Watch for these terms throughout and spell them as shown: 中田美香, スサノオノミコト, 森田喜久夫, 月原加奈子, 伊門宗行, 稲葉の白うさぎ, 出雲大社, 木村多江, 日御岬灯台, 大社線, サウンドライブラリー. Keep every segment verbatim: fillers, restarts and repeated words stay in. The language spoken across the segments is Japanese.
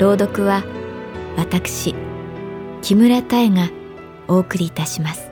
朗読は私木村多江がお送りいたします。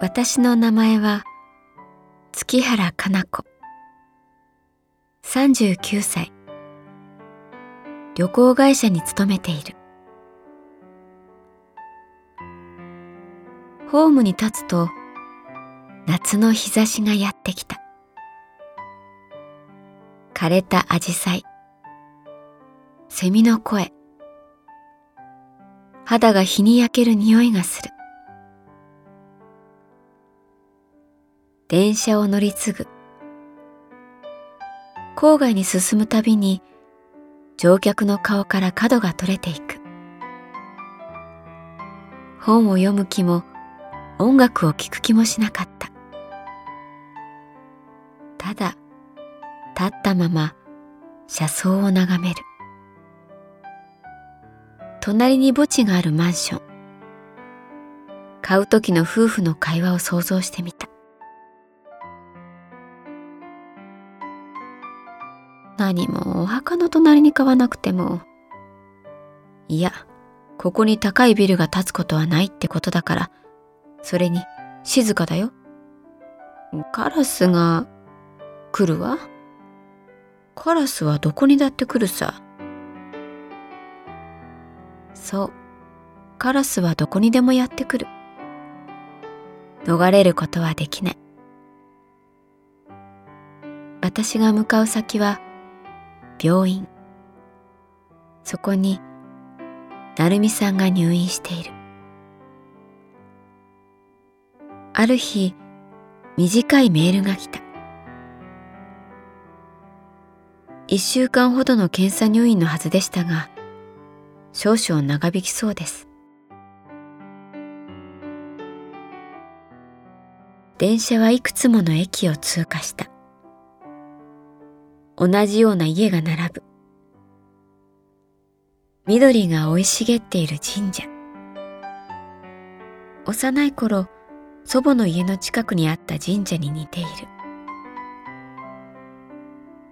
私の名前は月原加奈子、さんじゅうきゅうさい、旅行会社に勤めている。ホームに立つと夏の日差しがやってきた。枯れた紫陽花、セミの声、肌が日に焼ける匂いがする。電車を乗り継ぐ。郊外に進むたびに乗客の顔から角が取れていく。本を読む気も音楽を聴く気もしなかった。ただ立ったまま車窓を眺める。隣に墓地があるマンション、買う時の夫婦の会話を想像してみた。何もお墓の隣に買わなくても、いや、ここに高いビルが建つことはないってことだから、それに静かだよ。カラスが来るわ。カラスはどこにだって来るさ。そう、カラスはどこにでもやってくる。逃れることはできない。私が向かう先は病院。そこに成美さんが入院している。ある日、短いメールが来た。一週間ほどの検査入院のはずでしたが、少々長引きそうです。電車はいくつもの駅を通過した。同じような家が並ぶ。緑が生い茂っている神社。幼い頃、祖母の家の近くにあった神社に似ている。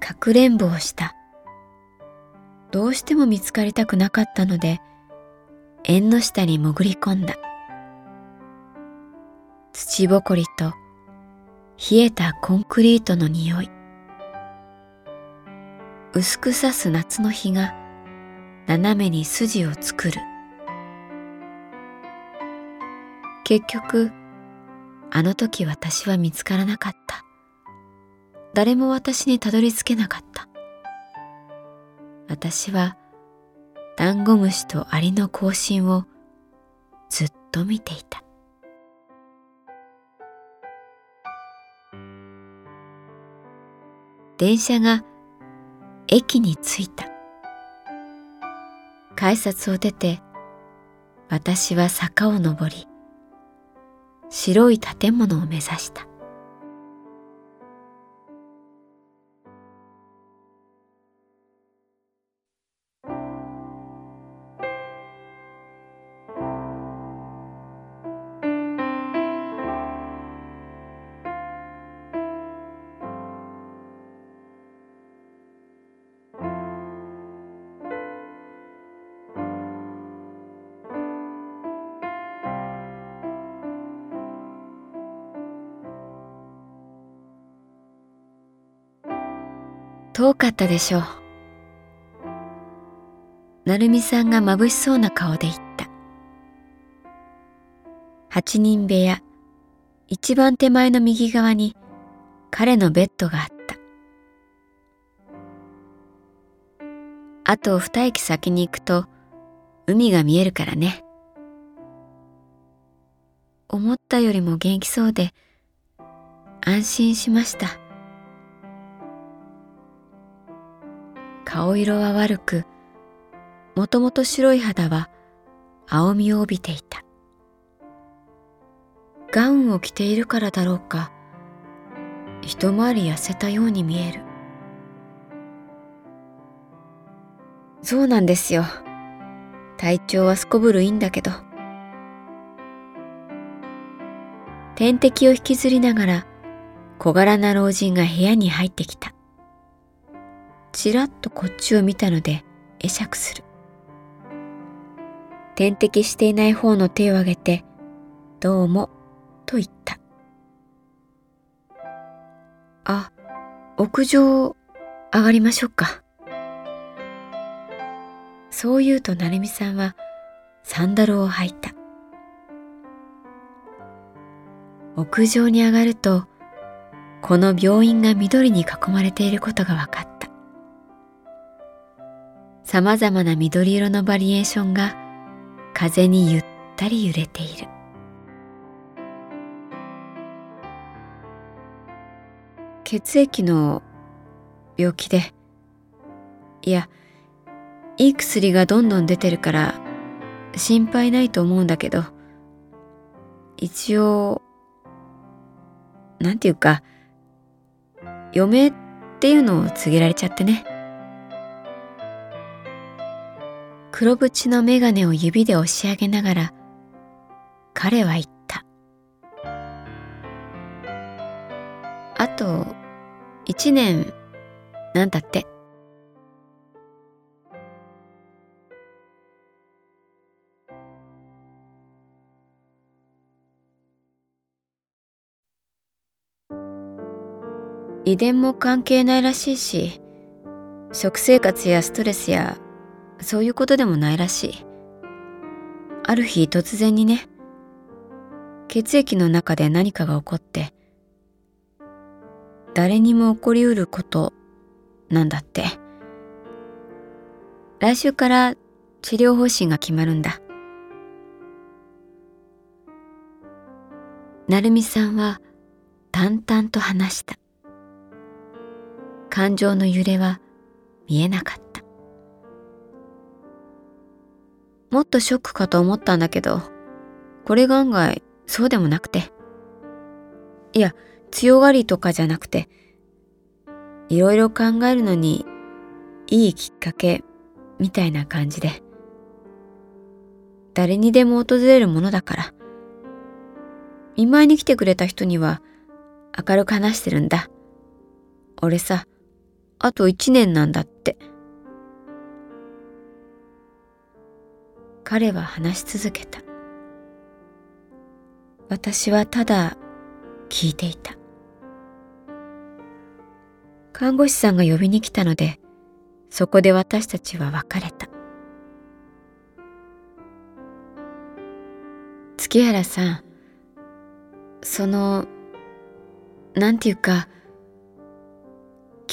かくれんぼをした。どうしても見つかりたくなかったので、縁の下に潜り込んだ。土ぼこりと冷えたコンクリートの匂い。薄くさす夏の日が斜めに筋を作る。結局、あの時私は見つからなかった。誰も私にたどり着けなかった。私はダンゴムシとアリの行進をずっと見ていた。電車が駅に着いた。改札を出て、私は坂を登り、白い建物を目指した。遠かったでしょう。なるみさんがまぶしそうな顔で言った。八人部屋、一番手前の右側に彼のベッドがあった。あと二駅先に行くと海が見えるからね。思ったよりも元気そうで安心しました。顔色は悪く、もともと白い肌は青みを帯びていた。ガウンを着ているからだろうか、一回り痩せたように見える。そうなんですよ。体調はすこぶるいいんだけど。天敵を引きずりながら小柄な老人が部屋に入ってきた。ちらっとこっちを見たので会釈する。点滴していない方の手を挙げて、どうも、と言った。あ、屋上上がりましょうか。そう言うと成美さんはサンダルを履いた。屋上に上がると、この病院が緑に囲まれていることが分かった。さまざまな緑色のバリエーションが風にゆったり揺れている。血液の病気で、いや、いい薬がどんどん出てるから心配ないと思うんだけど、一応、なんていうか、余命っていうのを告げられちゃってね。黒縁の眼鏡を指で押し上げながら、彼は言った。あと、一年、なんだって。遺伝も関係ないらしいし、食生活やストレスや、そういうことでもないらしい。ある日突然にね、血液の中で何かが起こって、誰にも起こりうることなんだって。来週から治療方針が決まるんだ。なるみさんは淡々と話した。感情の揺れは見えなかった。もっとショックかと思ったんだけど、これが案外そうでもなくて。いや、強がりとかじゃなくて、いろいろ考えるのにいいきっかけみたいな感じで。誰にでも訪れるものだから。見舞いに来てくれた人には明るく話してるんだ。俺さ、あと一年なんだって。彼は話し続けた。私はただ聞いていた。看護師さんが呼びに来たので、そこで私たちは別れた。月原さん、その、なんていうか、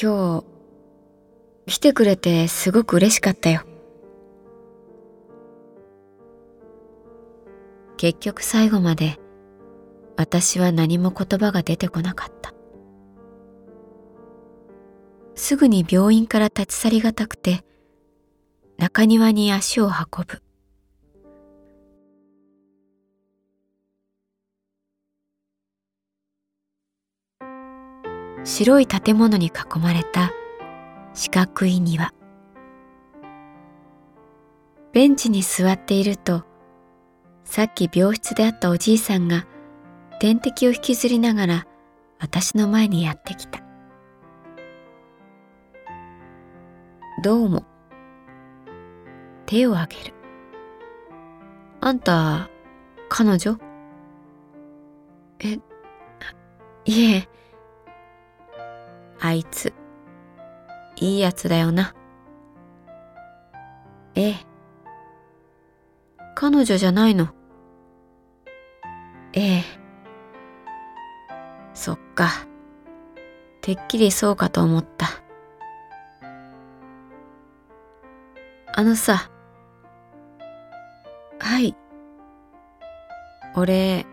今日、来てくれてすごく嬉しかったよ。結局最後まで私は何も言葉が出てこなかった。すぐに病院から立ち去りがたくて中庭に足を運ぶ。白い建物に囲まれた四角い庭。ベンチに座っていると、さっき病室で会ったおじいさんが点滴を引きずりながら私の前にやってきた。どうも。手を挙げる。あんた、彼女？え、いえ。あいつ、いいやつだよな。ええ。彼女じゃないの。ええ。そっか。てっきりそうかと思った。あのさ。はい。俺、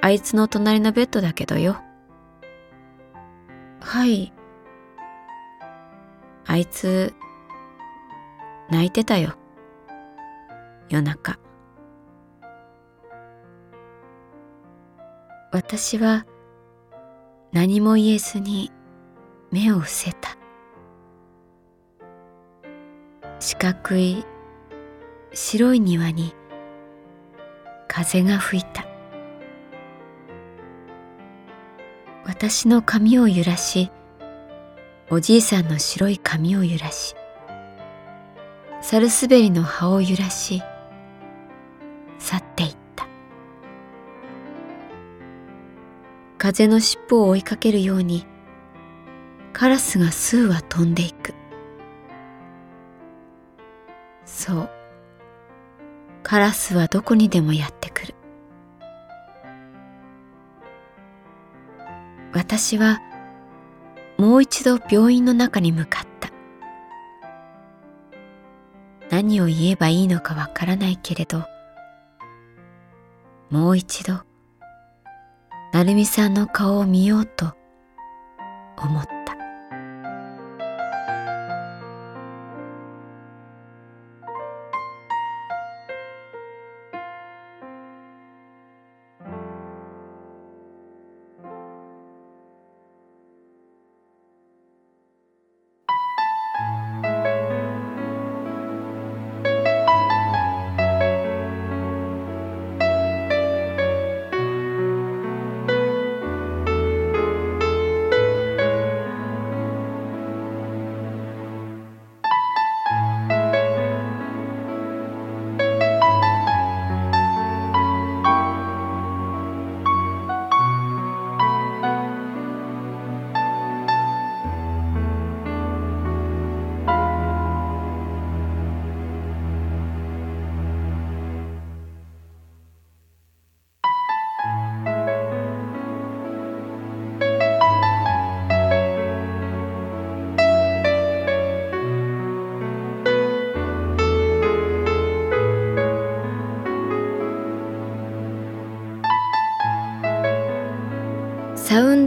あいつの隣のベッドだけどよ。はい。あいつ、泣いてたよ。夜中。私は、何も言えずに、目を伏せた。四角い、白い庭に、風が吹いた。私の髪を揺らし、おじいさんの白い髪を揺らし、サルスベリの葉を揺らし、去っていった。風の尻尾を追いかけるように、カラスが数羽飛んでいく。そう、カラスはどこにでもやってくる。私はもう一度病院の中に向かった。何を言えばいいのかわからないけれど、もう一度、なるみさんの顔を見ようと思った。サウン